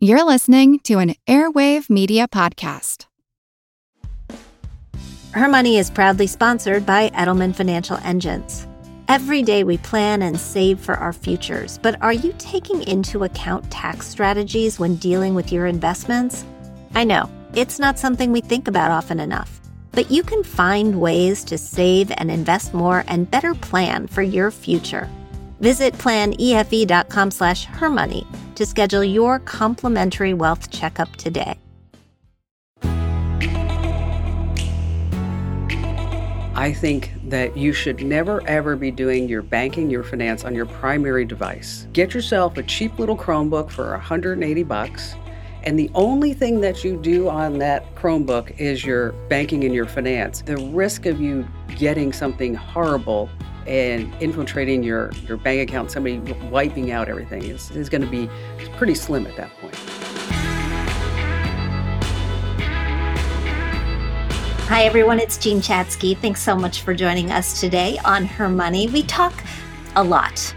You're listening to an Airwave Media Podcast. Her Money is proudly sponsored by Edelman Financial Engines. Every day we plan and save for our futures, but are you taking into account tax strategies when dealing with your investments? I know, it's not something we think about often enough, but you can find ways to save and invest more and better plan for your future. Visit PlanEFE.com/hermoney to schedule your complimentary wealth checkup today. I think that you should never, ever be doing your banking, your finance on your primary device. Get yourself a cheap little Chromebook for $180, and the only thing that you do on that Chromebook is your banking and your finance. The risk of you getting something horrible and infiltrating your bank account, somebody wiping out everything is going to be pretty slim at that point. Hi, everyone. It's Jean Chatzky. Thanks so much for joining us today on Her Money. We talk a lot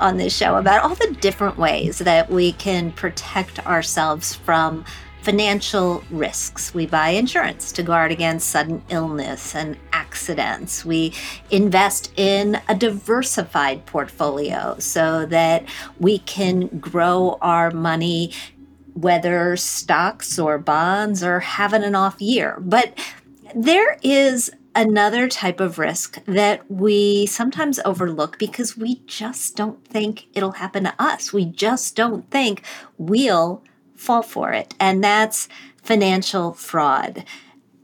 on this show about all the different ways that we can protect ourselves from financial risks. We buy insurance to guard against sudden illness and accidents. We invest in a diversified portfolio so that we can grow our money, whether stocks or bonds or having an off year. But there is another type of risk that we sometimes overlook because we just don't think it'll happen to us. We just don't think we'll fall for it. And that's financial fraud.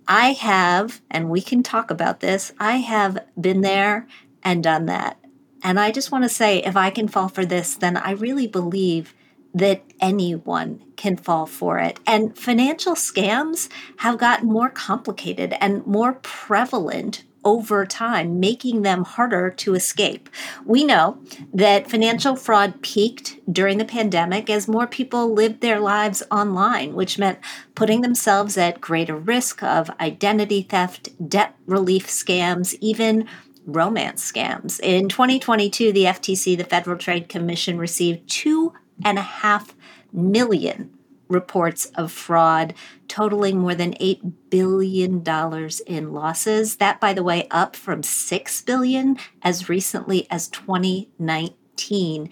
I have, and we can talk about this, I have been there and done that. And I just want to say, if I can fall for this, then I really believe that anyone can fall for it. And financial scams have gotten more complicated and more prevalent over time, making them harder to escape. We know that financial fraud peaked during the pandemic as more people lived their lives online, which meant putting themselves at greater risk of identity theft, debt relief scams, even romance scams. In 2022, the FTC, the Federal Trade Commission, received 2.5 million reports of fraud, totaling more than $8 billion in losses. That, by the way, up from $6 billion as recently as 2019.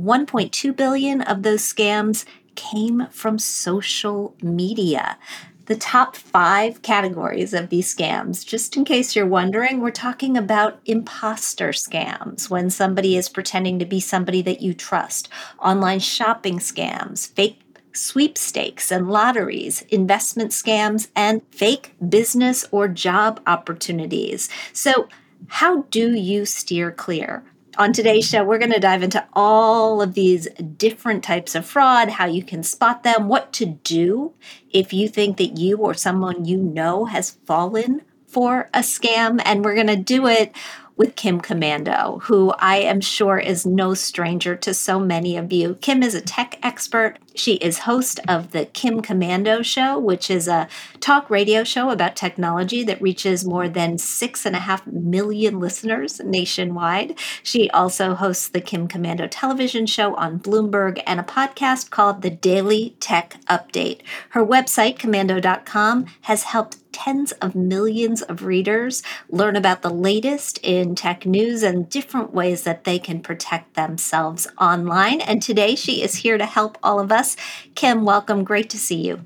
$1.2 billion of those scams came from social media. The top 5 categories of these scams, just in case you're wondering, we're talking about imposter scams, when somebody is pretending to be somebody that you trust, online shopping scams, fake sweepstakes and lotteries, investment scams, and fake business or job opportunities. So how do you steer clear? On today's show, we're going to dive into all of these different types of fraud, how you can spot them, what to do if you think that you or someone you know has fallen for a scam. And we're going to do it with Kim Komando, who I am sure is no stranger to so many of you. Kim is a tech expert. She is host of the Kim Komando Show, which is a talk radio show about technology that reaches more than 6.5 million listeners nationwide. She also hosts the Kim Komando television show on Bloomberg and a podcast called the Daily Tech Update. Her website, komando.com, has helped tens of millions of readers learn about the latest in tech news and different ways that they can protect themselves online. And today she is here to help all of us. Kim, welcome. Great to see you.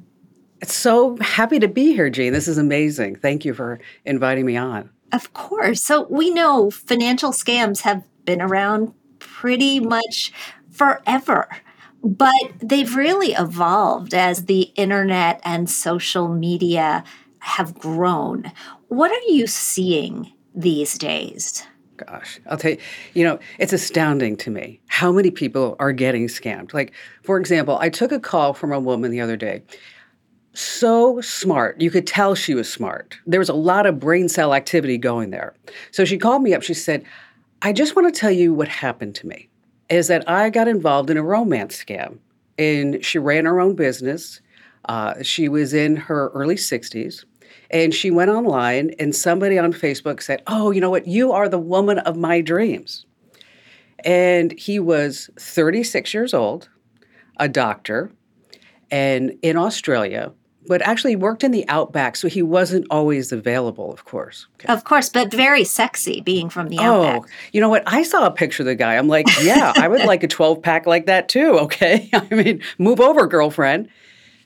So happy to be here, Jean. This is amazing. Thank you for inviting me on. Of course. So we know financial scams have been around pretty much forever, but they've really evolved as the internet and social media have grown. What are you seeing these days? Gosh, I'll tell you, it's astounding to me how many people are getting scammed. Like, for example, I took a call from a woman the other day. So smart. You could tell she was smart. There was a lot of brain cell activity going there. So she called me up. She said, I just want to tell you what happened to me is that I got involved in a romance scam, and she ran her own business. She was in her early 60s. And she went online, and somebody on Facebook said, oh, you know what? You are the woman of my dreams. And he was 36 years old, a doctor, and in Australia, but actually worked in the outback, so he wasn't always available, of course. Okay. Of course, but very sexy being from the outback. Oh, you know what? I saw a picture of the guy. I'm like, yeah, I would like a 12-pack like that too, okay? I mean, move over, girlfriend.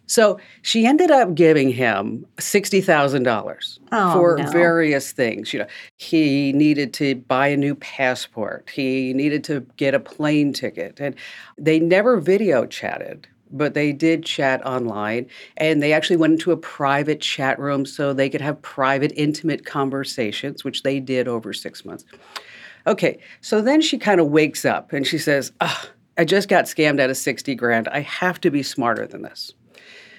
So she ended up giving him $60,000 for various things. You know, he needed to buy a new passport. He needed to get a plane ticket. And they never video chatted, but they did chat online. And they actually went into a private chat room so they could have private, intimate conversations, which they did over 6 months. Okay, so then she kind of wakes up and she says, I just got scammed out of $60,000. I have to be smarter than this.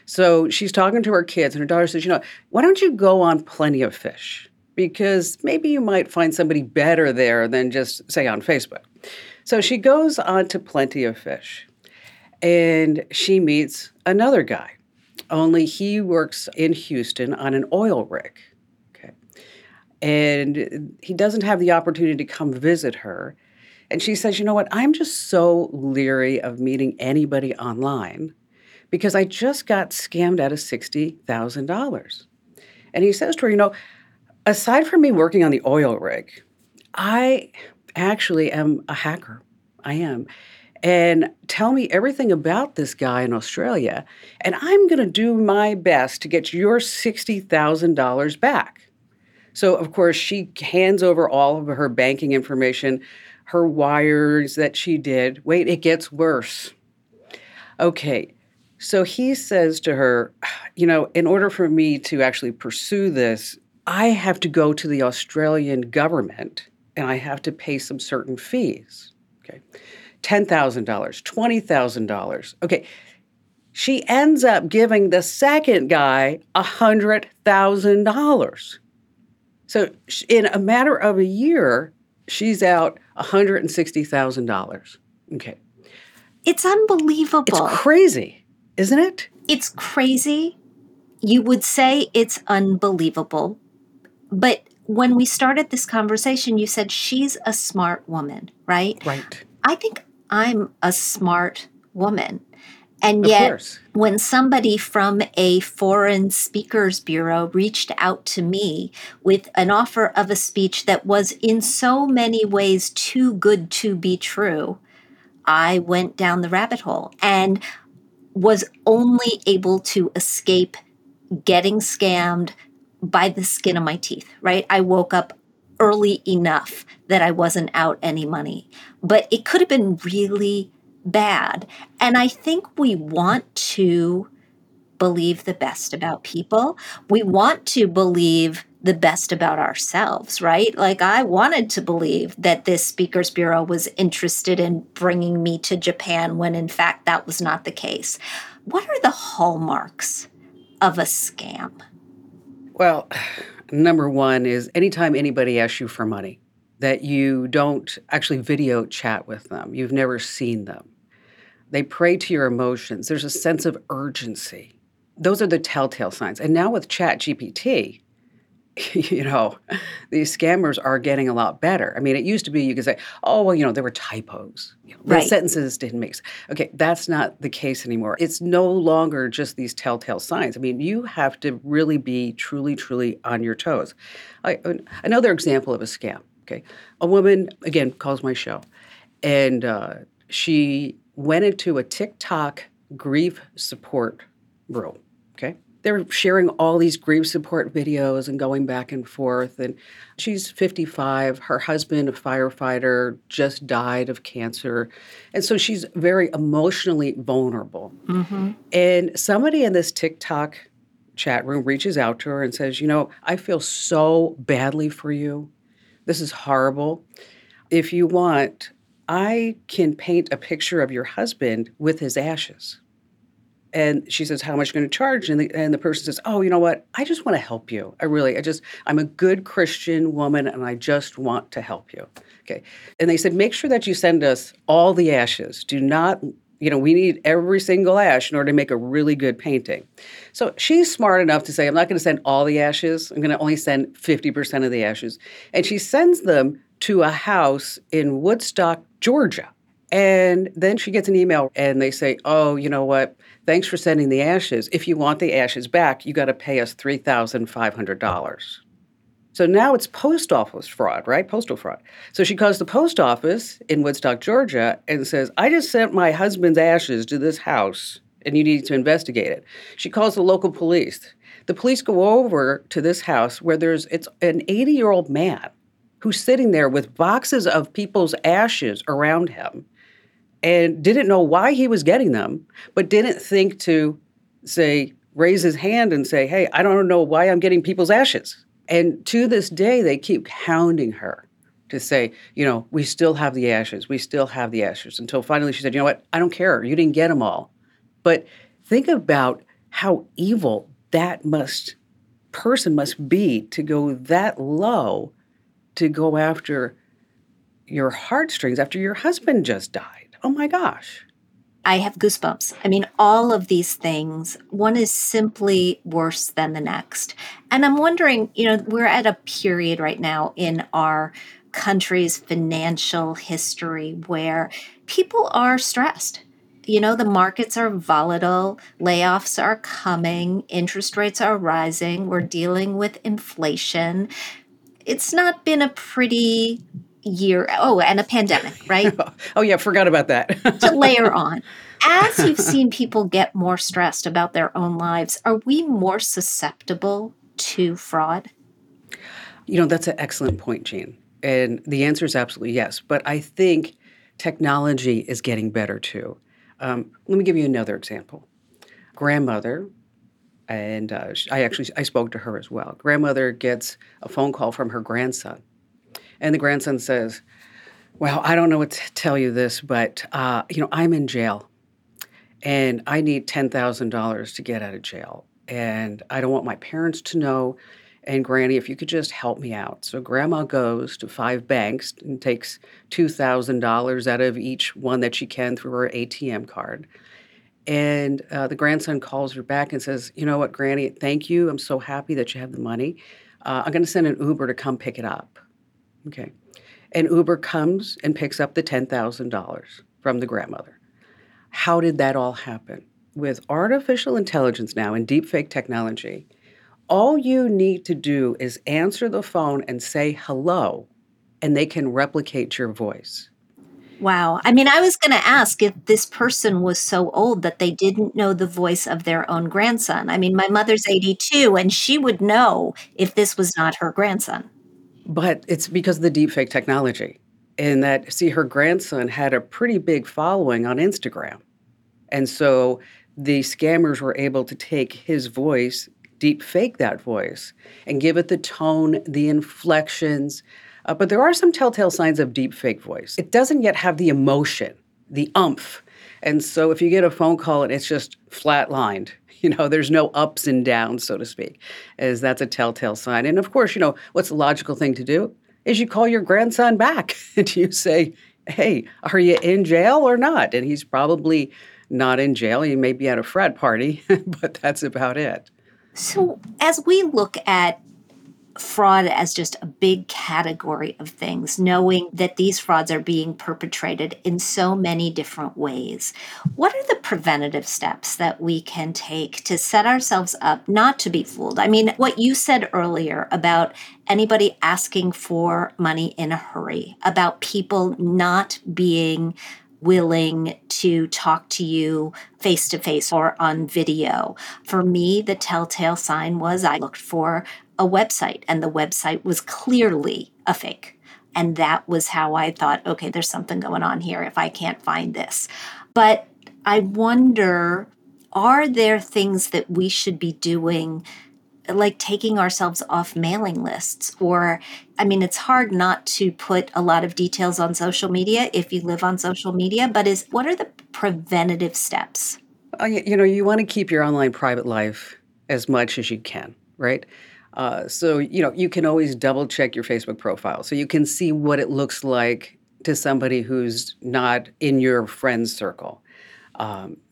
So she's talking to her kids, and her daughter says, you know, why don't you go on Plenty of Fish? Because maybe you might find somebody better there than just, say, on Facebook. So she goes on to Plenty of Fish, and she meets another guy, only he works in Houston on an oil rig, okay? And he doesn't have the opportunity to come visit her. And she says, you know what, I'm just so leery of meeting anybody online, because I just got scammed out of $60,000. And he says to her, you know, aside from me working on the oil rig, I actually am a hacker. I am. And tell me everything about this guy in Australia, and I'm going to do my best to get your $60,000 back. So, of course, she hands over all of her banking information, her wires that she did. Wait, it gets worse. Okay. So he says to her, you know, in order for me to actually pursue this, I have to go to the Australian government and I have to pay some certain fees, okay, $10,000, $20,000. Okay, she ends up giving the second guy $100,000. So in a matter of a year, she's out $160,000. Okay. It's unbelievable. It's crazy. Isn't it? It's crazy. You would say it's unbelievable. But when we started this conversation, you said she's a smart woman, right? Right. I think I'm a smart woman. And yet, when somebody from a foreign speakers bureau reached out to me with an offer of a speech that was in so many ways too good to be true, I went down the rabbit hole and was only able to escape getting scammed by the skin of my teeth, right? I woke up early enough that I wasn't out any money. But it could have been really bad. And I think we want to believe the best about people. We want to believe the best about ourselves, right? Like I wanted to believe that this speakers bureau was interested in bringing me to Japan when in fact that was not the case. What are the hallmarks of a scam? Well, number one is anytime anybody asks you for money, that you don't actually video chat with them. You've never seen them. They prey to your emotions. There's a sense of urgency. Those are the telltale signs. And now with ChatGPT, you know, these scammers are getting a lot better. I mean, it used to be you could say, oh, well, you know, there were typos. You know, right. The sentences didn't make sense. Okay, that's not the case anymore. It's no longer just these telltale signs. I mean, you have to really be truly on your toes. Another example of a scam, okay? A woman, again, calls my show, and she went into a TikTok grief support room, okay? They're sharing all these grief support videos and going back and forth. And she's 55. Her husband, a firefighter, just died of cancer. And so she's very emotionally vulnerable. Mm-hmm. And somebody in this TikTok chat room reaches out to her and says, you know, I feel so badly for you. This is horrible. If you want, I can paint a picture of your husband with his ashes. And she says, how much are you going to charge? And the person says, oh, you know what? I just want to help you. I'm a good Christian woman, and I just want to help you. Okay. And they said, make sure that you send us all the ashes. Do not, you know, we need every single ash in order to make a really good painting. So she's smart enough to say, I'm not going to send all the ashes. I'm going to only send 50% of the ashes. And she sends them to a house in Woodstock, Georgia. And then she gets an email and they say, oh, you know what? Thanks for sending the ashes. If you want the ashes back, you got to pay us $3,500. So now it's post office fraud, right? Postal fraud. So she calls the post office in Woodstock, Georgia, and says, I just sent my husband's ashes to this house and you need to investigate it. She calls the local police. The police go over to this house where it's an 80-year-old man who's sitting there with boxes of people's ashes around him and didn't know why he was getting them, but didn't think to raise his hand and say, hey, I don't know why I'm getting people's ashes. And to this day, they keep hounding her to say, we still have the ashes. We still have the ashes. Until finally she said, you know what? I don't care. You didn't get them all. But think about how evil that person must be to go that low to go after your heartstrings after your husband just died. Oh, my gosh. I have goosebumps. I mean, all of these things, one is simply worse than the next. And I'm wondering, we're at a period right now in our country's financial history where people are stressed. The markets are volatile, layoffs are coming, interest rates are rising, we're dealing with inflation. It's not been a pretty year. Oh, and a pandemic, right? Oh, yeah. Forgot about that. To layer on. As you've seen people get more stressed about their own lives, are we more susceptible to fraud? That's an excellent point, Jean. And the answer is absolutely yes. But I think technology is getting better, too. Let me give you another example. Grandmother, and I spoke to her as well. Grandmother gets a phone call from her grandson. And the grandson says, well, I don't know what to tell you this, but, I'm in jail and I need $10,000 to get out of jail. And I don't want my parents to know. And Granny, if you could just help me out. So Grandma goes to 5 banks and takes $2,000 out of each one that she can through her ATM card. And the grandson calls her back and says, you know what, Granny, thank you. I'm so happy that you have the money. I'm going to send an Uber to come pick it up. Okay. And Uber comes and picks up the $10,000 from the grandmother. How did that all happen? With artificial intelligence now and deepfake technology, all you need to do is answer the phone and say hello, and they can replicate your voice. Wow. I mean, I was going to ask if this person was so old that they didn't know the voice of their own grandson. I mean, my mother's 82, and she would know if this was not her grandson. But it's because of the deepfake technology. And that, her grandson had a pretty big following on Instagram. And so the scammers were able to take his voice, deepfake that voice, and give it the tone, the inflections. But there are some telltale signs of deepfake voice. It doesn't yet have the emotion, the umph. And so if you get a phone call and it's just flatlined, there's no ups and downs, so to speak, as that's a telltale sign. And of course, what's the logical thing to do is you call your grandson back and you say, hey, are you in jail or not? And he's probably not in jail. He may be at a frat party, but that's about it. So as we look at fraud as just a big category of things, knowing that these frauds are being perpetrated in so many different ways. What are the preventative steps that we can take to set ourselves up not to be fooled? I mean, what you said earlier about anybody asking for money in a hurry, about people not being willing to talk to you face-to-face or on video. For me, the telltale sign was I looked for a website, and the website was clearly a fake. And that was how I thought, okay, there's something going on here if I can't find this. But I wonder, are there things that we should be doing, like taking ourselves off mailing lists? Or, I mean, it's hard not to put a lot of details on social media if you live on social media, but what are the preventative steps? You want to keep your online private life as much as you can, right? So, you can always double check your Facebook profile so you can see what it looks like to somebody who's not in your friend's circle.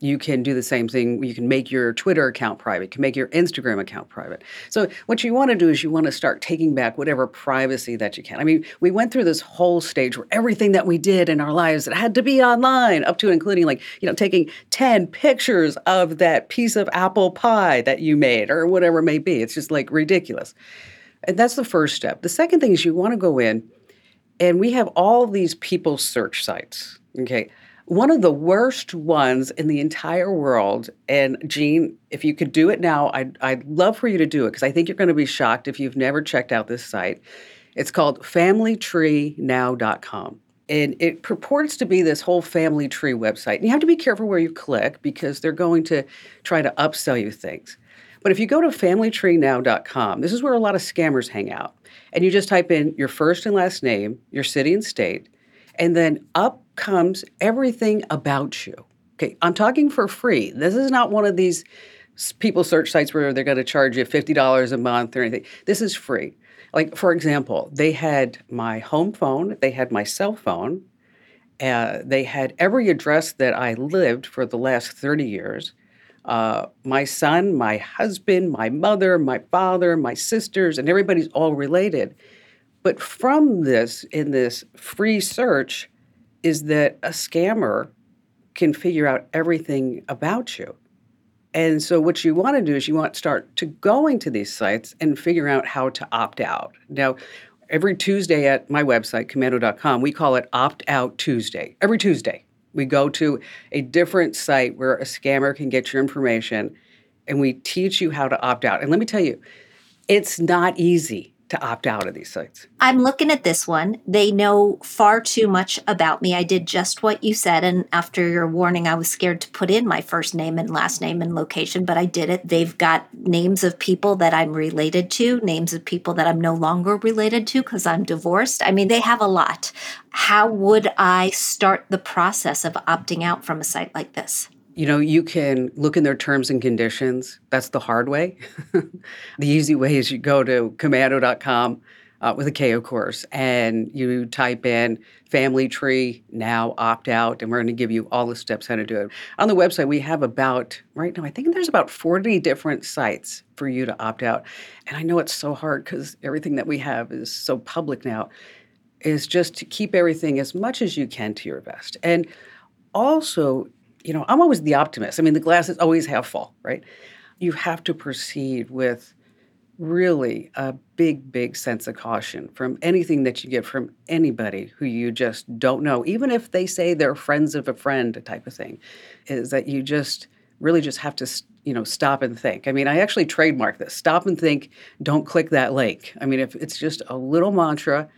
You can do the same thing. You can make your Twitter account private. You can make your Instagram account private. So what you want to do is you want to start taking back whatever privacy that you can. I mean, we went through this whole stage where everything that we did in our lives that had to be online, up to and including taking 10 pictures of that piece of apple pie that you made or whatever it may be. It's just ridiculous. And that's the first step. The second thing is you want to go in, and we have all these people search sites, okay? One of the worst ones in the entire world, and Jean, if you could do it now, I'd love for you to do it because I think you're going to be shocked if you've never checked out this site. It's called FamilyTreeNow.com. And it purports to be this whole family tree website. And you have to be careful where you click because they're going to try to upsell you things. But if you go to FamilyTreeNow.com, this is where a lot of scammers hang out. And you just type in your first and last name, your city and state, and then up comes everything about you. Okay, I'm talking for free. This is not one of these people search sites where they're going to charge you $50 a month or anything. This is free. For example, they had my home phone. They had my cell phone. They had every address that I lived for the last 30 years. My son, my husband, my mother, my father, my sisters, and everybody's all related. But from this, in this free search, is that a scammer can figure out everything about you. And so what you want to do is you want to start to going to these sites and figure out how to opt out. Now, every Tuesday at my website, komando.com, we call it Opt Out Tuesday. Every Tuesday. We go to a different site where a scammer can get your information, and we teach you how to opt out. And let me tell you, it's not easy to opt out of these sites. I'm looking at this one. They know far too much about me. I did just what you said, and after your warning, I was scared to put in my first name and last name and location, but I did it. They've got names of people that I'm related to, names of people that I'm no longer related to because I'm divorced. I mean, they have a lot. How would I start the process of opting out from a site like this? You can look in their terms and conditions. That's the hard way. The easy way is you go to komando.com with a K, of course, and you type in family tree, now opt out, and we're going to give you all the steps how to do it. On the website, we have about, right now, I think there's about 40 different sites for you to opt out. And I know it's so hard because everything that we have is so public now, is just to keep everything as much as you can to your best. And also, I'm always the optimist. I mean, the glass is always half full, right? You have to proceed with really a big, big sense of caution from anything that you get from anybody who you just don't know, even if they say they're friends of a friend type of thing, is that you just really just have to, stop and think. I mean, I actually trademarked this. Stop and think, don't click that link. I mean, if it's just a little mantra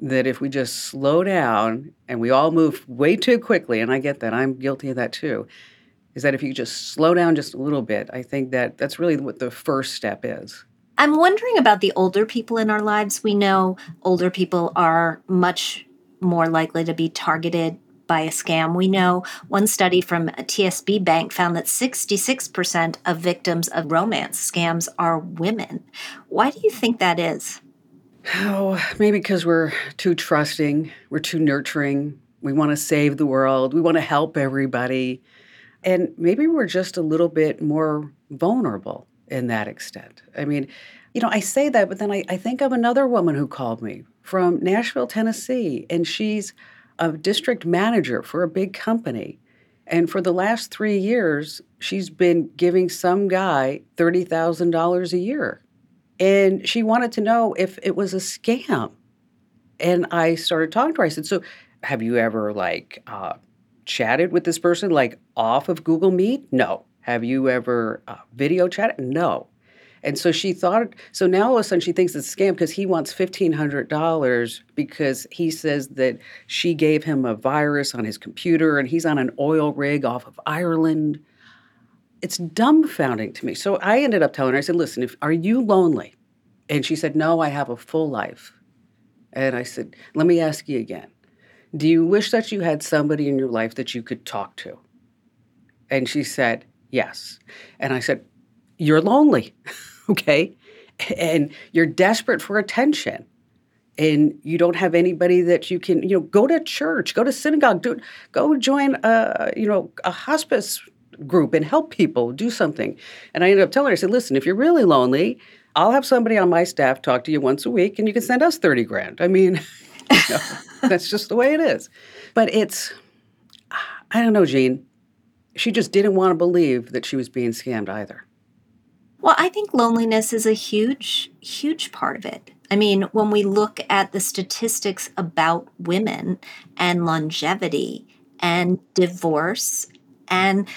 that if we just slow down and we all move way too quickly, and I get that, I'm guilty of that too, is that if you just slow down just a little bit, I think that that's really what the first step is. I'm wondering about the older people in our lives. We know older people are much more likely to be targeted by a scam. We know one study from a TSB bank found that 66% of victims of romance scams are women. Why do you think that is? Oh, maybe because we're too trusting, we're too nurturing, we want to save the world, we want to help everybody, and maybe we're just a little bit more vulnerable in that extent. I mean, I say that, but then I think of another woman who called me from Nashville, Tennessee, and she's a district manager for a big company. And for the last 3 years, she's been giving some guy $30,000 a year. And she wanted to know if it was a scam. And I started talking to her. I said, so have you ever chatted with this person off of Google Meet? No. Have you ever video chatted? No. And so she thought, so now all of a sudden she thinks it's a scam because he wants $1,500 because he says that she gave him a virus on his computer and he's on an oil rig off of Ireland. It's dumbfounding to me. So I ended up telling her, I said, listen, are you lonely? And she said, no, I have a full life. And I said, let me ask you again. Do you wish that you had somebody in your life that you could talk to? And she said, yes. And I said, you're lonely, okay? And you're desperate for attention. and you don't have anybody that you can, go to church, go to synagogue, go join a hospice group and help people do something. And I ended up telling her, I said, listen, if you're really lonely, I'll have somebody on my staff talk to you once a week, and you can send us $30,000. I mean, that's just the way it is. But it's, I don't know, Jean. She just didn't want to believe that she was being scammed either. Well, I think loneliness is a huge, huge part of it. I mean, when we look at the statistics about women and longevity and divorce, and,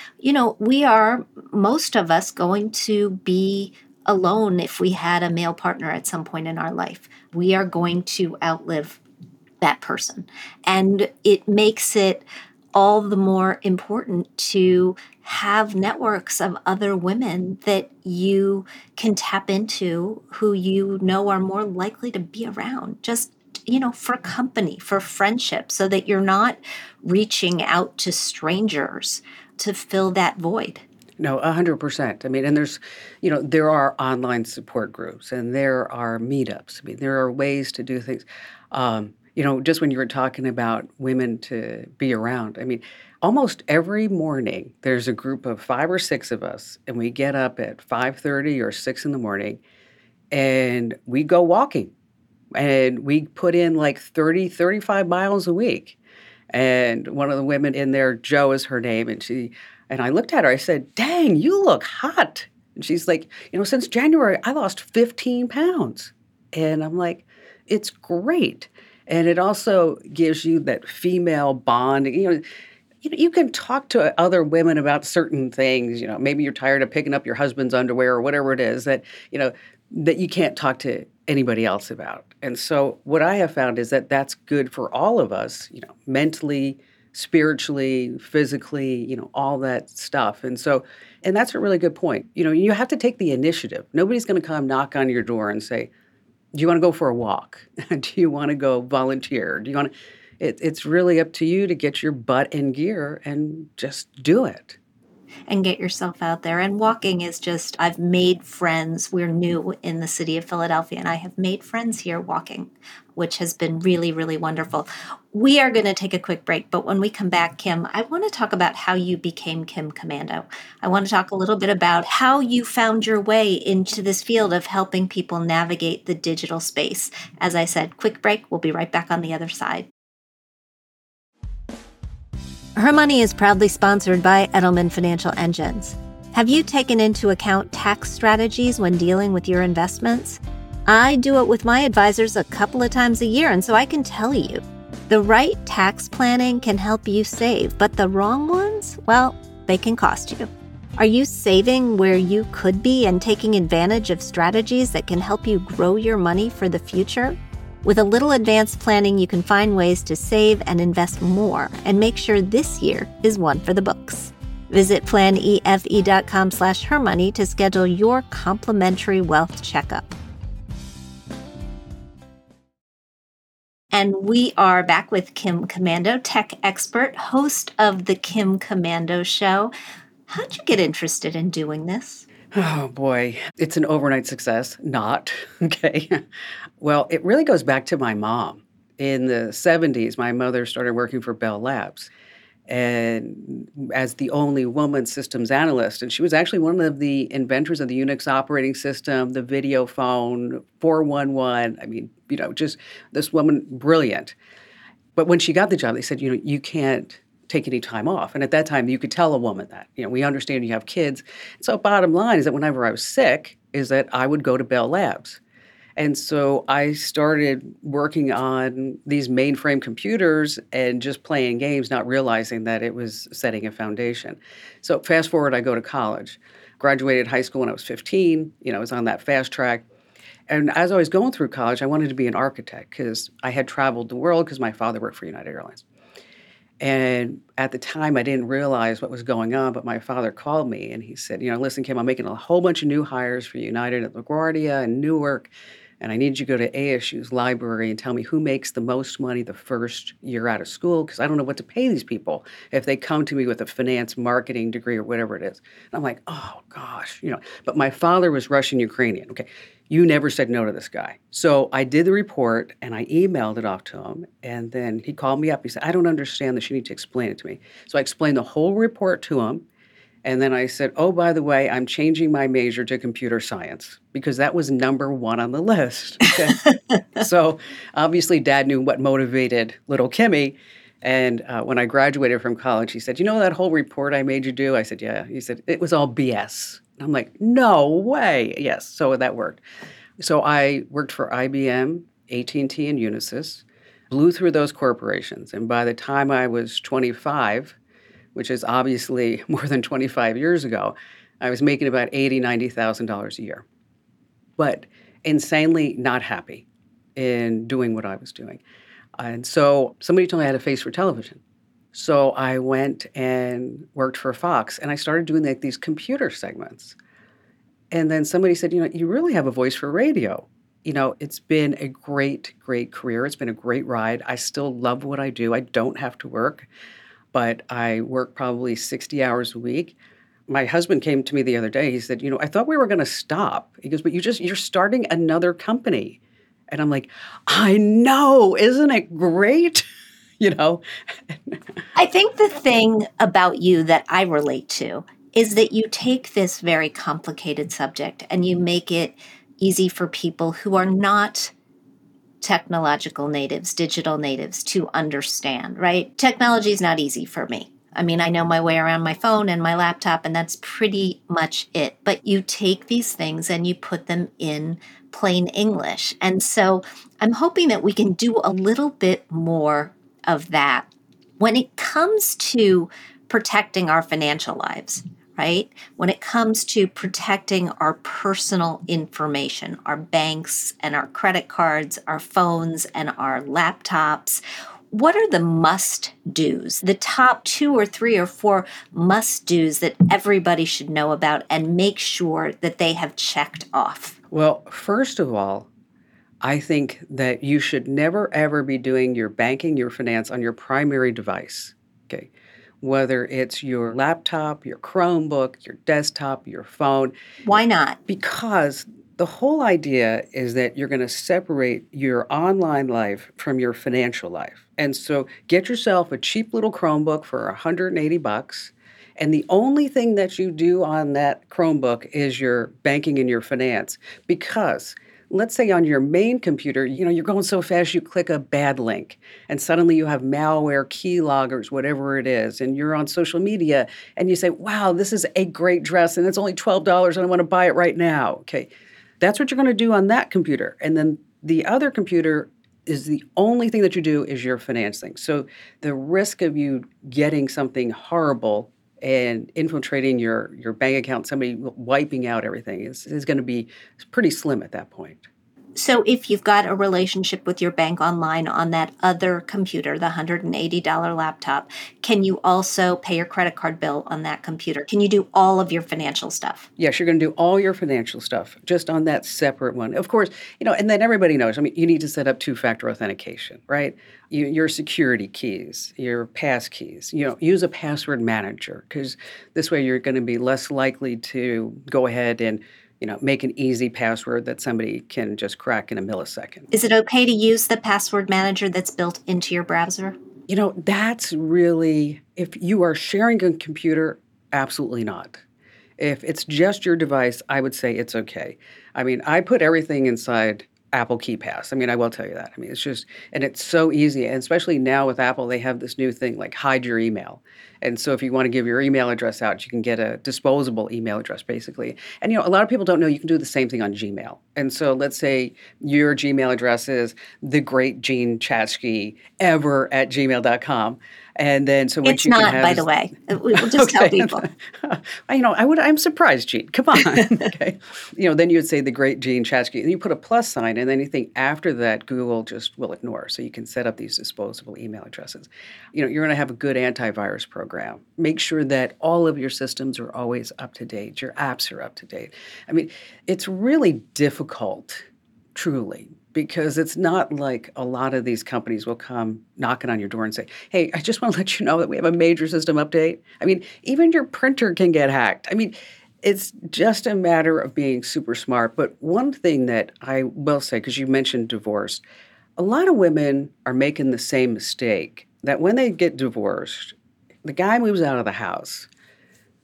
we are, most of us, going to be alone if we had a male partner at some point in our life. We are going to outlive that person. And it makes it all the more important to have networks of other women that you can tap into, who you know are more likely to be around, just, for company, for friendship, so that you're not reaching out to strangers to fill that void. No, 100%. I mean, and there's, there are online support groups, and there are meetups. I mean, there are ways to do things. Just when you were talking about women to be around, I mean, almost every morning there's a group of 5 or 6 of us, and we get up at 5:30 or 6 in the morning, and we go walking, and we put in like 30, 35 miles a week. And one of the women in there, Jo is her name, and I looked at her, I said, dang, you look hot. And she's like, since January, I lost 15 pounds. And I'm like, it's great. And it also gives you that female bond. You can talk to other women about certain things. Maybe you're tired of picking up your husband's underwear or whatever it is that, that you can't talk to anybody else about. And so what I have found is that that's good for all of us, mentally, spiritually, physically, all that stuff. And that's a really good point. You have to take the initiative. Nobody's going to come knock on your door and say, do you want to go for a walk? Do you want to go volunteer? It's really up to you to get your butt in gear and just do it. And get yourself out there. And walking is just, I've made friends. We're new in the city of Philadelphia, and I have made friends here walking, which has been really, really wonderful. We are going to take a quick break, but when we come back, Kim, I want to talk about how you became Kim Komando. I want to talk a little bit about how you found your way into this field of helping people navigate the digital space. As I said, quick break. We'll be right back on the other side. Her Money is proudly sponsored by Edelman Financial Engines. Have you taken into account tax strategies when dealing with your investments? I do it with my advisors a couple of times a year, and so I can tell you, the right tax planning can help you save, but the wrong ones, well, they can cost you. Are you saving where you could be and taking advantage of strategies that can help you grow your money for the future? With a little advanced planning, you can find ways to save and invest more and make sure this year is one for the books. Visit PlanEFE.com/hermoney to schedule your complimentary wealth checkup. And we are back with Kim Komando, tech expert, host of the Kim Komando Show. How'd you get interested in doing this? Oh, boy. It's an overnight success. Not. Okay. Well, it really goes back to my mom. In the 70s, my mother started working for Bell Labs and as the only woman systems analyst. And she was actually one of the inventors of the Unix operating system, the video phone, 411. I mean, just this woman, brilliant. But when she got the job, they said, you can't take any time off. And at that time, you could tell a woman that, we understand you have kids. So bottom line is that whenever I was sick is that I would go to Bell Labs. And so I started working on these mainframe computers and just playing games, not realizing that it was setting a foundation. So fast forward, I go to college, graduated high school when I was 15, I was on that fast track. And as I was going through college, I wanted to be an architect because I had traveled the world because my father worked for United Airlines. And at the time, I didn't realize what was going on, but my father called me and he said, listen, Kim, I'm making a whole bunch of new hires for United at LaGuardia and Newark. and I need you to go to ASU's library and tell me who makes the most money the first year out of school, because I don't know what to pay these people if they come to me with a finance marketing degree or whatever it is. And I'm like, oh, gosh, but my father was Russian Ukrainian. Okay, you never said no to this guy. So I did the report, and I emailed it off to him, and then he called me up. He said, I don't understand this. You need to explain it to me. So I explained the whole report to him. And then I said, oh, by the way, I'm changing my major to computer science, because that was number one on the list. Okay? So obviously, Dad knew what motivated little Kimmy. And when I graduated from college, he said, you know that whole report I made you do? I said, yeah. He said, it was all BS. And I'm like, no way. Yes. So that worked. So I worked for IBM, AT&T, and Unisys, blew through those corporations. And by the time I was 25, which is obviously more than 25 years ago, I was making about $80,000, $90,000 a year, but insanely not happy in doing what I was doing. And so somebody told me I had a face for television. So I went and worked for Fox, and I started doing like these computer segments. And then somebody said, you really have a voice for radio. It's been a great, great career. It's been a great ride. I still love what I do. I don't have to work. But I work probably 60 hours a week. My husband came to me the other day. He said, I thought we were going to stop. He goes, but you're starting another company. And I'm like, I know, isn't it great? I think the thing about you that I relate to is that you take this very complicated subject and you make it easy for people who are not technological natives, digital natives, to understand, right? Technology is not easy for me. I mean, I know my way around my phone and my laptop, and that's pretty much it. But you take these things and you put them in plain English. And so I'm hoping that we can do a little bit more of that when it comes to protecting our financial lives, right? When it comes to protecting our personal information, our banks and our credit cards, our phones and our laptops, what are the must-dos, the top 2 or 3 or 4 must-dos that everybody should know about and make sure that they have checked off? Well, first of all, I think that you should never, ever be doing your banking, your finance on your primary device, okay? Whether it's your laptop, your Chromebook, your desktop, your phone. Why not? Because the whole idea is that you're going to separate your online life from your financial life. And so get yourself a cheap little Chromebook for $180. And the only thing that you do on that Chromebook is your banking and your finance. Because let's say on your main computer, you're going so fast, you click a bad link, and suddenly you have malware, keyloggers, whatever it is, and you're on social media, and you say, wow, this is a great dress, and it's only $12, and I want to buy it right now. Okay, that's what you're going to do on that computer. And then the other computer is the only thing that you do is your financing. So the risk of you getting something horrible and infiltrating your bank account, somebody wiping out everything is going to be pretty slim at that point. So if you've got a relationship with your bank online on that other computer, the $180 laptop, can you also pay your credit card bill on that computer? Can you do all of your financial stuff? Yes, you're going to do all your financial stuff just on that separate one. Of course, and then everybody knows, you need to set up two-factor authentication, right? Your security keys, your pass keys, use a password manager, because this way you're going to be less likely to go ahead and make an easy password that somebody can just crack in a millisecond. Is it okay to use the password manager that's built into your browser? That's really, if you are sharing a computer, absolutely not. If it's just your device, I would say it's okay. I put everything inside Apple KeyPass. I will tell you that. It's just, and it's so easy. And especially now with Apple, they have this new thing like hide your email. And so if you want to give your email address out, you can get a disposable email address basically. And a lot of people don't know you can do the same thing on Gmail. And so let's say your Gmail address is the great Jean Chatzky ever at gmail.com. And then so what you can have by the way. We will just tell people. I'm surprised, Jean. Come on. Okay. Then you would say the great Jean Chatzky. And you put a plus sign, and anything after that, Google just will ignore. So you can set up these disposable email addresses. You're going to have a good antivirus program. Make sure that all of your systems are always up to date. Your apps are up to date. It's really difficult truly, because it's not like a lot of these companies will come knocking on your door and say, hey, I just want to let you know that we have a major system update. I mean, even your printer can get hacked. I mean, it's just a matter of being super smart. But one thing that I will say, because you mentioned divorce, a lot of women are making the same mistake that when they get divorced, the guy moves out of the house,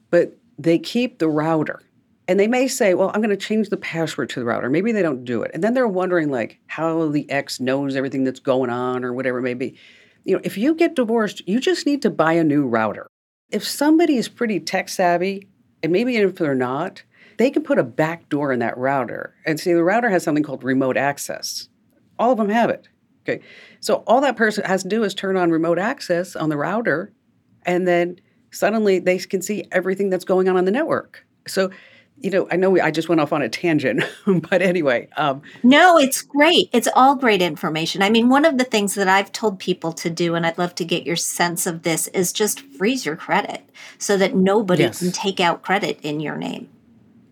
but they keep the router. And they may say, well, I'm going to change the password to the router. Maybe they don't do it. And then they're wondering, like, how the ex knows everything that's going on or whatever it may be. You know, if you get divorced, you just need to buy a new router. If somebody is pretty tech savvy, and maybe if they're not, they can put a backdoor in that router. And see, the router has something called remote access. All of them have it. Okay. So all that person has to do is turn on remote access on the router, and then suddenly they can see everything that's going on the network. So, you know, I know I just went off on a tangent, but anyway. No, it's great. It's all great information. I mean, one of the things that I've told people to do, and I'd love to get your sense of this, is just freeze your credit so that nobody can take out credit in your name.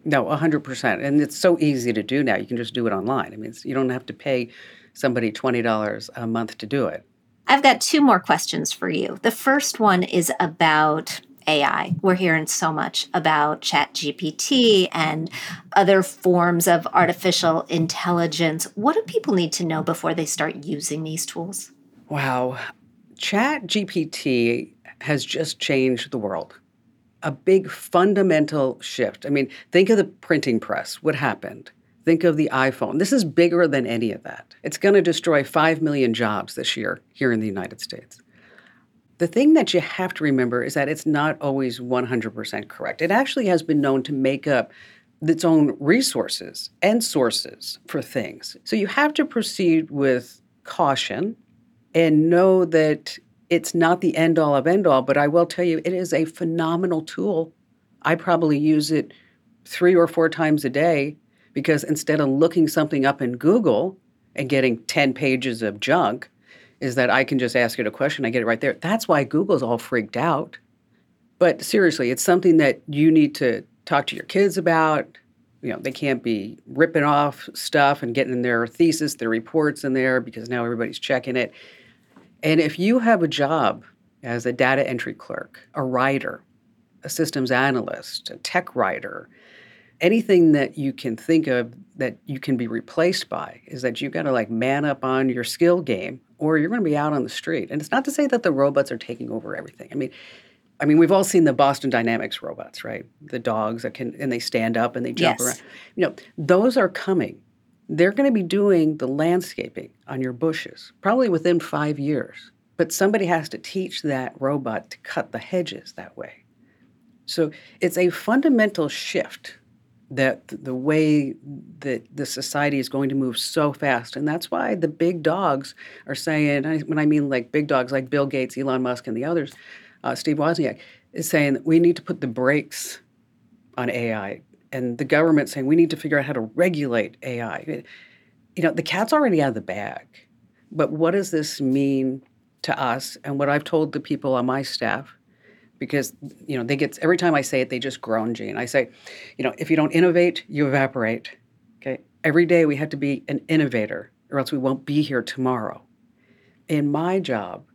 No, 100%. And it's so easy to do now. You can just do it online. I mean, you don't have to pay somebody $20 a month to do it. I've got two more questions for you. The first one is about AI. We're hearing so much about ChatGPT and other forms of artificial intelligence. What do people need to know before they start using these tools? Wow. ChatGPT has just changed the world. A big fundamental shift. I mean, think of the printing press. What happened? Think of the iPhone. This is bigger than any of that. It's going to destroy 5 million jobs this year here in the United States. The thing that you have to remember is that it's not always 100% correct. It actually has been known to make up its own resources and sources for things. So you have to proceed with caution and know that it's not the end-all of end-all, but I will tell you it is a phenomenal tool. I probably use it 3 or 4 times a day because instead of looking something up in Google and getting 10 pages of junk, is that I can just ask it a question, I get it right there. That's why Google's all freaked out. But seriously, it's something that you need to talk to your kids about. You know, they can't be ripping off stuff and getting their thesis, their reports in there because now everybody's checking it. And if you have a job as a data entry clerk, a writer, a systems analyst, a tech writer, anything that you can think of that you can be replaced by is that you've got to like man up on your skill game or you're going to be out on the street. And it's not to say that the robots are taking over everything. I mean, we've all seen the Boston Dynamics robots, right? The dogs that can, and they stand up and they jump around. You know, those are coming. They're going to be doing the landscaping on your bushes, probably within 5 years. But somebody has to teach that robot to cut the hedges that way. So it's a fundamental shift that the way that the society is going to move so fast. And that's why the big dogs are saying, when I mean like big dogs like Bill Gates, Elon Musk, and the others, Steve Wozniak, is saying that we need to put the brakes on AI. And the government saying we need to figure out how to regulate AI. You know, the cat's already out of the bag. But what does this mean to us? And what I've told the people on my staff, because, you know, they get, every time I say it, they just groan, Jean. I say, you know, if you don't innovate, you evaporate. Okay. Every day we have to be an innovator or else we won't be here tomorrow. And my job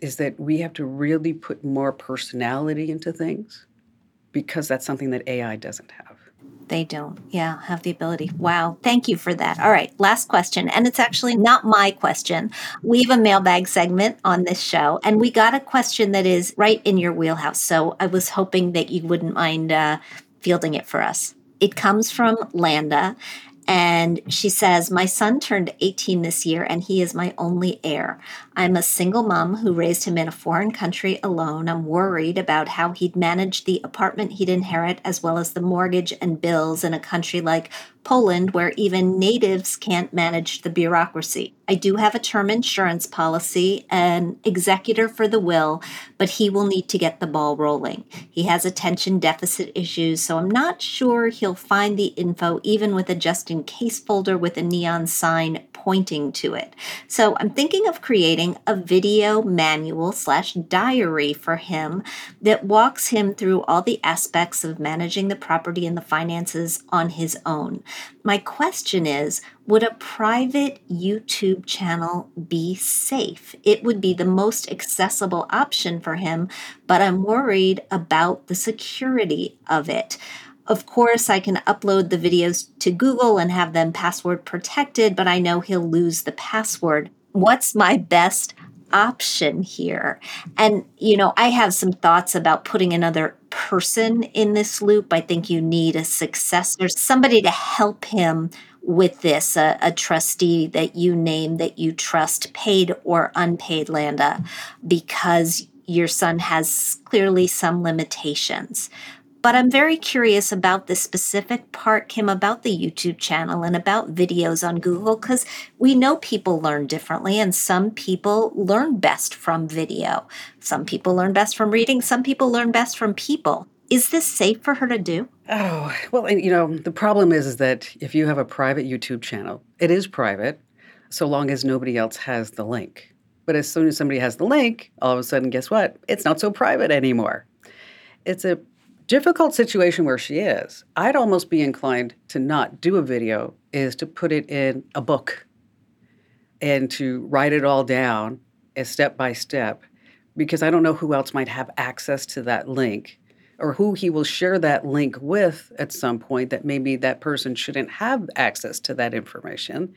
is that we have to really put more personality into things because that's something that AI doesn't have. They don't, have the ability. Wow. Thank you for that. All right. Last question. And it's actually not my question. We have a mailbag segment on this show, and we got a question that is right in your wheelhouse. So I was hoping that you wouldn't mind fielding it for us. It comes from Landa, and she says, my son turned 18 this year, and he is my only heir. I'm a single mom who raised him in a foreign country alone. I'm worried about how he'd manage the apartment he'd inherit, as well as the mortgage and bills in a country like Poland, where even natives can't manage the bureaucracy. I do have a term insurance policy, an executor for the will, but he will need to get the ball rolling. He has attention deficit issues, so I'm not sure he'll find the info, even with a just-in-case folder with a neon sign pointing to it. So I'm thinking of creating a video manual / diary for him that walks him through all the aspects of managing the property and the finances on his own. My question is, would a private YouTube channel be safe? It would be the most accessible option for him, but I'm worried about the security of it. Of course, I can upload the videos to Google and have them password protected, but I know he'll lose the password. What's my best option here? And, you know, I have some thoughts about putting another person in this loop. I think you need a successor, somebody to help him with this, a trustee that you name, that you trust, paid or unpaid, Landa, because your son has clearly some limitations. But I'm very curious about the specific part, Kim, about the YouTube channel and about videos on Google, because we know people learn differently, and some people learn best from video. Some people learn best from reading. Some people learn best from people. Is this safe for her to do? Oh, well, you know, the problem is that if you have a private YouTube channel, it is private so long as nobody else has the link. But as soon as somebody has the link, all of a sudden, guess what? It's not so private anymore. It's a difficult situation where she is. I'd almost be inclined to not do a video, is to put it in a book and to write it all down as step by step, because I don't know who else might have access to that link or who he will share that link with at some point that maybe that person shouldn't have access to that information.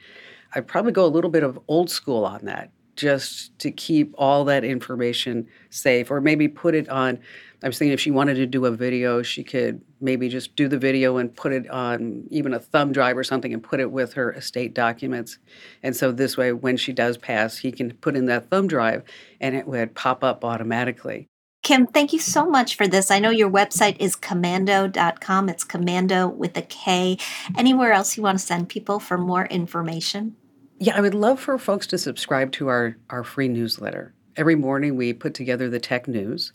I'd probably go a little bit of old school on that, just to keep all that information safe, or maybe put it on, I was thinking if she wanted to do a video, she could maybe just do the video and put it on even a thumb drive or something and put it with her estate documents. And so this way, when she does pass, he can put in that thumb drive and it would pop up automatically. Kim, thank you so much for this. I know your website is komando.com. It's komando with a K. Anywhere else you want to send people for more information? Yeah, I would love for folks to subscribe to our free newsletter. Every morning we put together the tech news,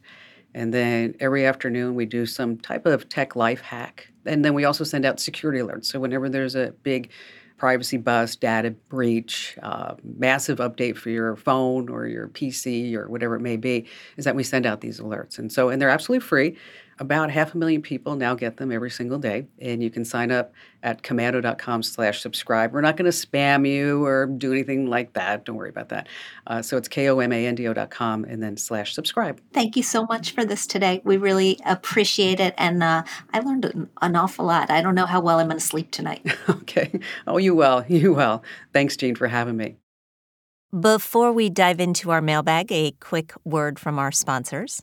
and then every afternoon we do some type of tech life hack. And then we also send out security alerts. So whenever there's a big privacy bust, data breach, massive update for your phone or your PC or whatever it may be, is that we send out these alerts. And they're absolutely free. About 500,000 people now get them every single day, and you can sign up at komando.com/subscribe. We're not going to spam you or do anything like that. Don't worry about that. So it's komando.com and then /subscribe. Thank you so much for this today. We really appreciate it, and I learned an awful lot. I don't know how well I'm going to sleep tonight. Okay. Oh, you will. You will. Thanks, Jean, for having me. Before we dive into our mailbag, a quick word from our sponsors.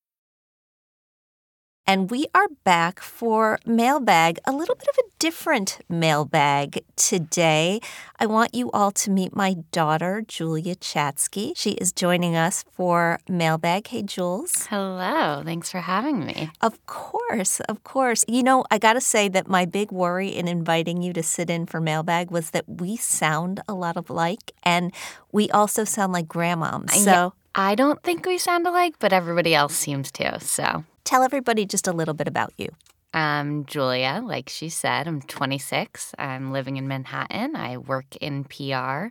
And we are back for mailbag, a little bit of a different mailbag today. I want you all to meet my daughter, Jean Chatzky. She is joining us for mailbag. Hey, Jules. Hello. Thanks for having me. Of course. Of course. You know, I got to say that my big worry in inviting you to sit in for mailbag was that we sound a lot alike, and we also sound like grandmoms. So I don't think we sound alike, but everybody else seems to, so... Tell everybody just a little bit about you. I'm Julia, like she said. I'm 26. I'm living in Manhattan. I work in PR.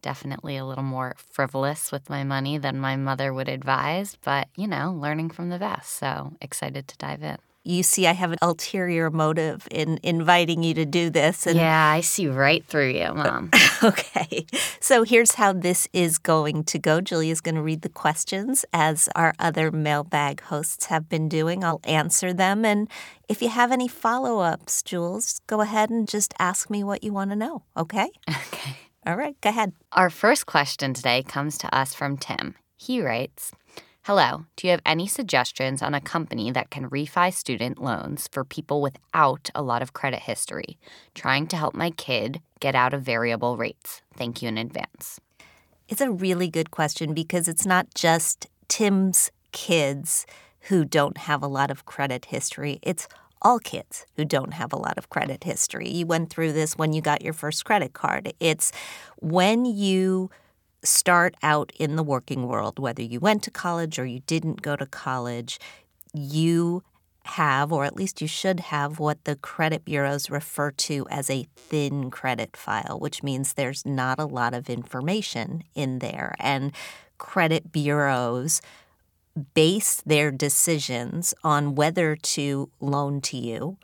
Definitely a little more frivolous with my money than my mother would advise, but, you know, learning from the best. So excited to dive in. You see, I have an ulterior motive in inviting you to do this. And yeah, I see right through you, Mom. Okay. So here's how this is going to go. Julia's going to read the questions, as our other mailbag hosts have been doing. I'll answer them. And if you have any follow-ups, Jules, go ahead and just ask me what you want to know, okay? Okay. All right, go ahead. Our first question today comes to us from Tim. He writes... Hello, do you have any suggestions on a company that can refi student loans for people without a lot of credit history? Trying to help my kid get out of variable rates. Thank you in advance. It's a really good question because it's not just Tim's kids who don't have a lot of credit history. It's all kids who don't have a lot of credit history. You went through this when you got your first credit card. It's when you start out in the working world, whether you went to college or you didn't go to college, you have, or at least you should have, what the credit bureaus refer to as a thin credit file, which means there's not a lot of information in there. And credit bureaus base their decisions on whether to loan to you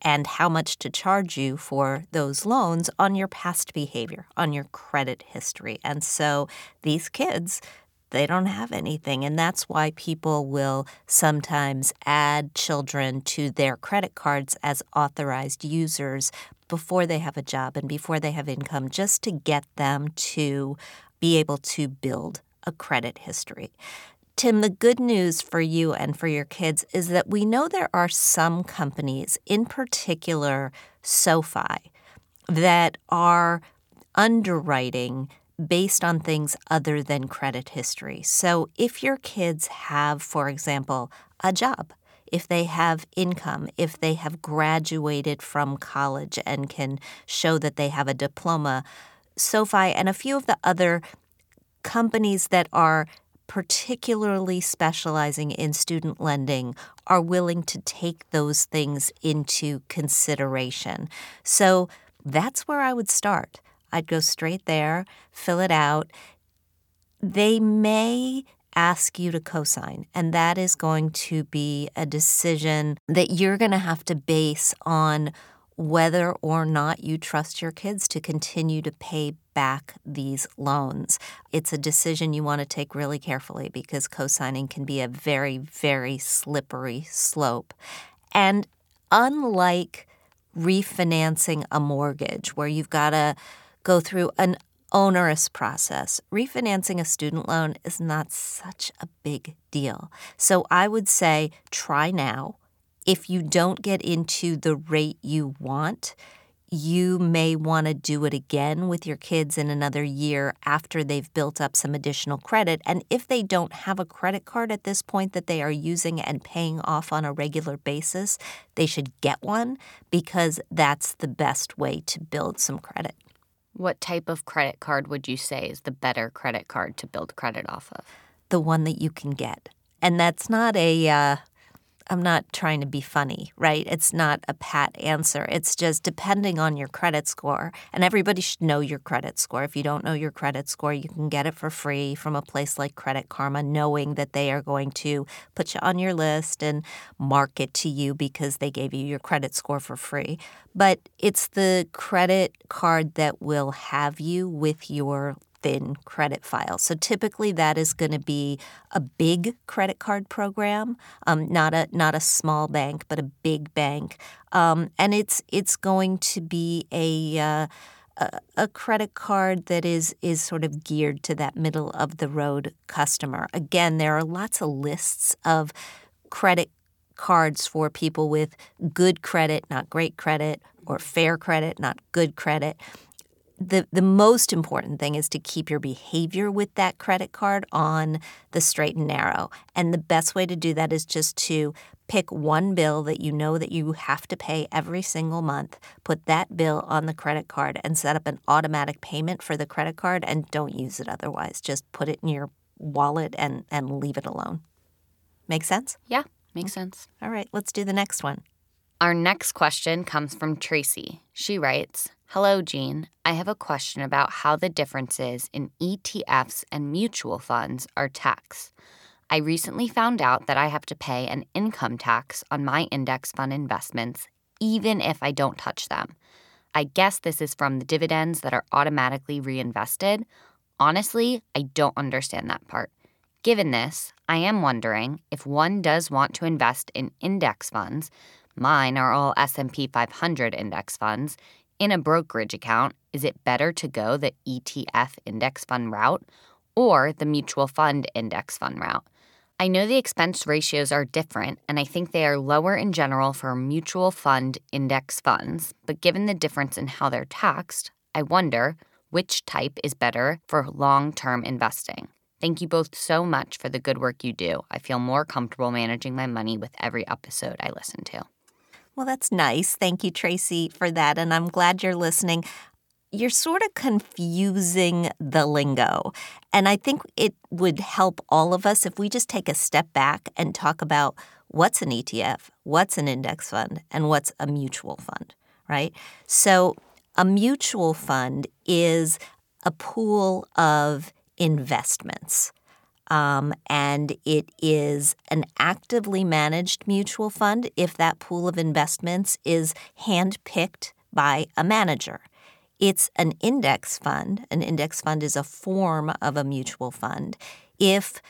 and how much to charge you for those loans on your past behavior, on your credit history. And so these kids, they don't have anything. And that's why people will sometimes add children to their credit cards as authorized users before they have a job and before they have income, just to get them to be able to build a credit history. Tim, the good news for you and for your kids is that we know there are some companies, in particular SoFi, that are underwriting based on things other than credit history. So if your kids have, for example, a job, if they have income, if they have graduated from college and can show that they have a diploma, SoFi and a few of the other companies that are particularly specializing in student lending are willing to take those things into consideration. So that's where I would start. I'd go straight there, fill it out. They may ask you to co-sign, and that is going to be a decision that you're going to have to base on whether or not you trust your kids to continue to pay back these loans. It's a decision you want to take really carefully because co-signing can be a very, very slippery slope. And unlike refinancing a mortgage where you've got to go through an onerous process, refinancing a student loan is not such a big deal. So I would say try now. If you don't get into the rate you want, you may want to do it again with your kids in another year after they've built up some additional credit. And if they don't have a credit card at this point that they are using and paying off on a regular basis, they should get one because that's the best way to build some credit. What type of credit card would you say is the better credit card to build credit off of? The one that you can get. And that's not a... I'm not trying to be funny, right? It's not a pat answer. It's just depending on your credit score. And everybody should know your credit score. If you don't know your credit score, you can get it for free from a place like Credit Karma, knowing that they are going to put you on your list and mark it to you because they gave you your credit score for free. But it's the credit card that will have you with your thin credit file. So typically that is going to be a big credit card program, not a small bank, but a big bank. And it's going to be a credit card that is sort of geared to that middle of the road customer. Again, there are lots of lists of credit cards for people with good credit, not great credit, or fair credit, not good credit. The most important thing is to keep your behavior with that credit card on the straight and narrow. And the best way to do that is just to pick one bill that you know that you have to pay every single month, put that bill on the credit card and set up an automatic payment for the credit card and don't use it otherwise. Just put it in your wallet and leave it alone. Make sense? Yeah, makes sense. All right, let's do the next one. Our next question comes from Tracy. She writes, "Hello, Jean. I have a question about how the differences in ETFs and mutual funds are taxed. I recently found out that I have to pay an income tax on my index fund investments, even if I don't touch them. I guess this is from the dividends that are automatically reinvested. Honestly, I don't understand that part. Given this, I am wondering if one does want to invest in index funds, mine are all S&P 500 index funds, in a brokerage account, is it better to go the ETF index fund route or the mutual fund index fund route? I know the expense ratios are different, and I think they are lower in general for mutual fund index funds, but given the difference in how they're taxed, I wonder which type is better for long-term investing. Thank you both so much for the good work you do. I feel more comfortable managing my money with every episode I listen to." Well, that's nice. Thank you, Tracy, for that. And I'm glad you're listening. You're sort of confusing the lingo. And I think it would help all of us if we just take a step back and talk about what's an ETF, what's an index fund, and what's a mutual fund, right? So a mutual fund is a pool of investments. And it is an actively managed mutual fund if that pool of investments is handpicked by a manager. It's an index fund. An index fund is a form of a mutual fund if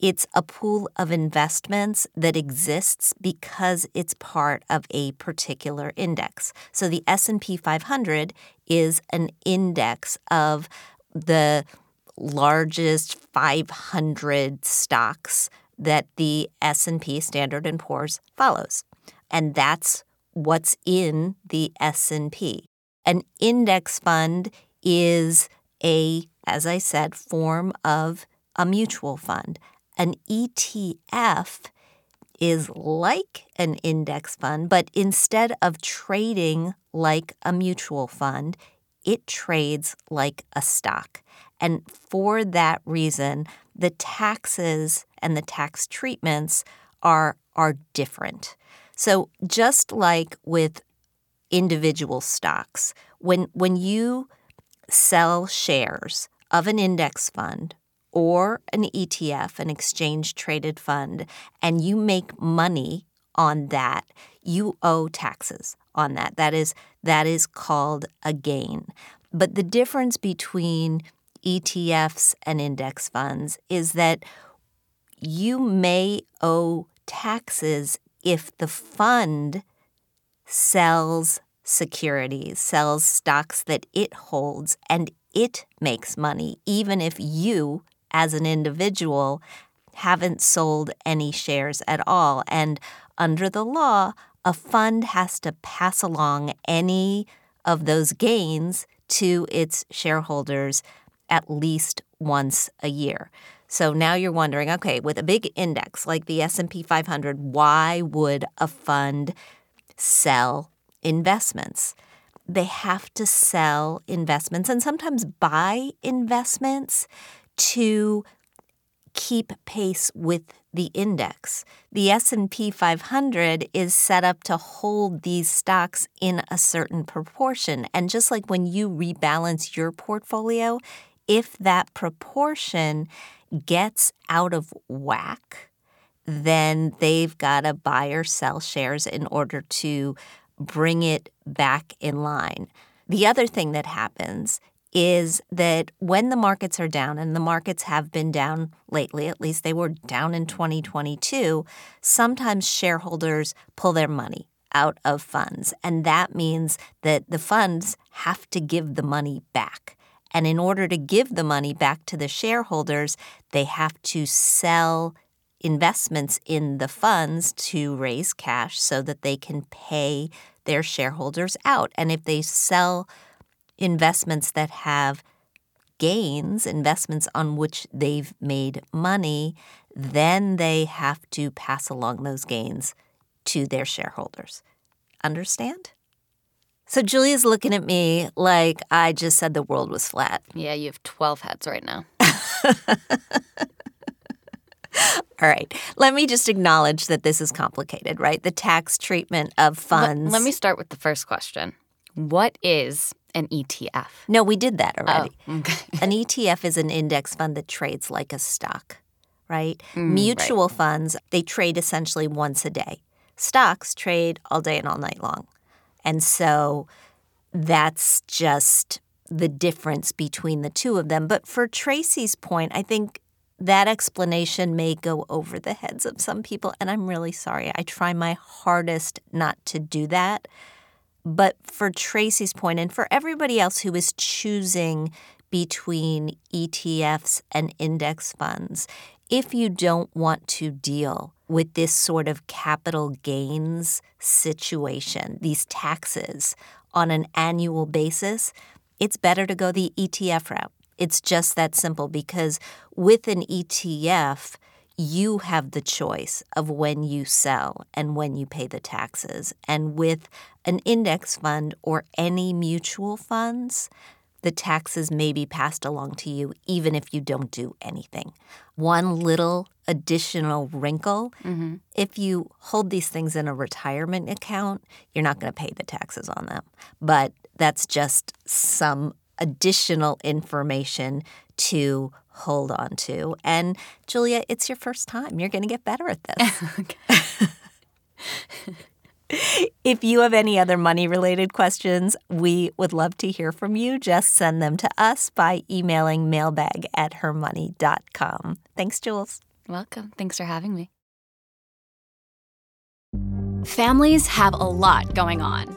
it's a pool of investments that exists because it's part of a particular index. So the S&P 500 is an index of the largest 500 stocks that the S&P Standard & Poor's follows. And that's what's in the S&P. An index fund is a, as I said, form of a mutual fund. An ETF is like an index fund, but instead of trading like a mutual fund, it trades like a stock. And for that reason, the taxes and the tax treatments are different. So just like with individual stocks, when you sell shares of an index fund or an ETF, an exchange-traded fund, and you make money on that, you owe taxes on that. That is called a gain. But the difference between ETFs and index funds is that you may owe taxes if the fund sells securities, sells stocks that it holds, and it makes money, even if you, as an individual, haven't sold any shares at all. And under the law, a fund has to pass along any of those gains to its shareholders at least once a year. So now you're wondering, okay, with a big index like the S&P 500, why would a fund sell investments? They have to sell investments and sometimes buy investments to keep pace with the index. The S&P 500 is set up to hold these stocks in a certain proportion. And just like when you rebalance your portfolio, if that proportion gets out of whack, then they've got to buy or sell shares in order to bring it back in line. The other thing that happens is that when the markets are down, and the markets have been down lately, at least they were down in 2022, sometimes shareholders pull their money out of funds. And that means that the funds have to give the money back. And in order to give the money back to the shareholders, they have to sell investments in the funds to raise cash so that they can pay their shareholders out. And if they sell investments that have gains, investments on which they've made money, then they have to pass along those gains to their shareholders. Understand? So Julia's looking at me like I just said the world was flat. Yeah, you have 12 heads right now. All right. Let me just acknowledge that this is complicated, right? The tax treatment of funds. Let me start with the first question. What is an ETF? No, we did that already. Oh, okay. An ETF is an index fund that trades like a stock, right? Mutual funds, they trade essentially once a day. Stocks trade all day and all night long. And so that's just the difference between the two of them. But for Tracy's point, I think that explanation may go over the heads of some people, and I'm really sorry. I try my hardest not to do that. But for Tracy's point, and for everybody else who is choosing between ETFs and index funds, if you don't want to deal with this sort of capital gains situation, these taxes on an annual basis, it's better to go the ETF route. It's just that simple because with an ETF, you have the choice of when you sell and when you pay the taxes. And with an index fund or any mutual funds, the taxes may be passed along to you even if you don't do anything. One little additional wrinkle, if you hold these things in a retirement account, you're not going to pay the taxes on them. But that's just some additional information to hold on to. And, Julia, it's your first time. You're going to get better at this. If you have any other money-related questions, we would love to hear from you. Just send them to us by emailing mailbag@hermoney.com. Thanks, Jules. Welcome. Thanks for having me. Families have a lot going on.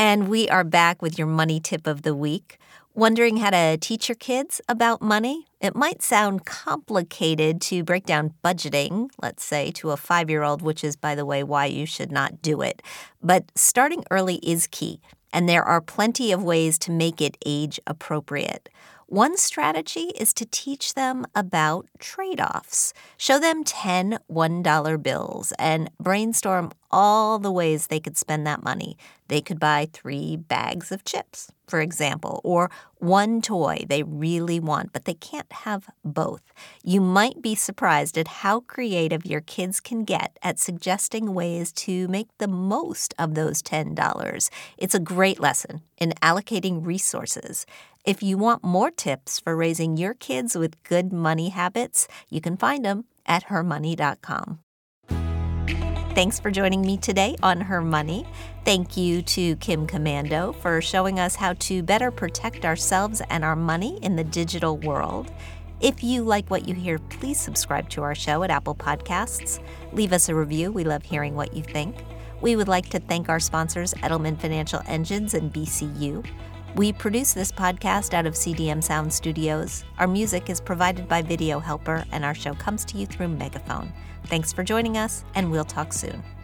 And we are back with your money tip of the week. Wondering how to teach your kids about money? It might sound complicated to break down budgeting, let's say, to a 5-year-old, which is, by the way, why you should not do it. But starting early is key, and there are plenty of ways to make it age appropriate. One strategy is to teach them about trade-offs. Show them 10 $1 bills and brainstorm all the ways they could spend that money. They could buy 3 bags of chips, for example, or 1 toy they really want, but they can't have both. You might be surprised at how creative your kids can get at suggesting ways to make the most of those $10. It's a great lesson in allocating resources. If you want more tips for raising your kids with good money habits, you can find them at hermoney.com. Thanks for joining me today on Her Money. Thank you to Kim Komando for showing us how to better protect ourselves and our money in the digital world. If you like what you hear, please subscribe to our show at Apple Podcasts. Leave us a review. We love hearing what you think. We would like to thank our sponsors, Edelman Financial Engines and BCU. We produce this podcast out of CDM Sound Studios. Our music is provided by Video Helper, and our show comes to you through Megaphone. Thanks for joining us, and we'll talk soon.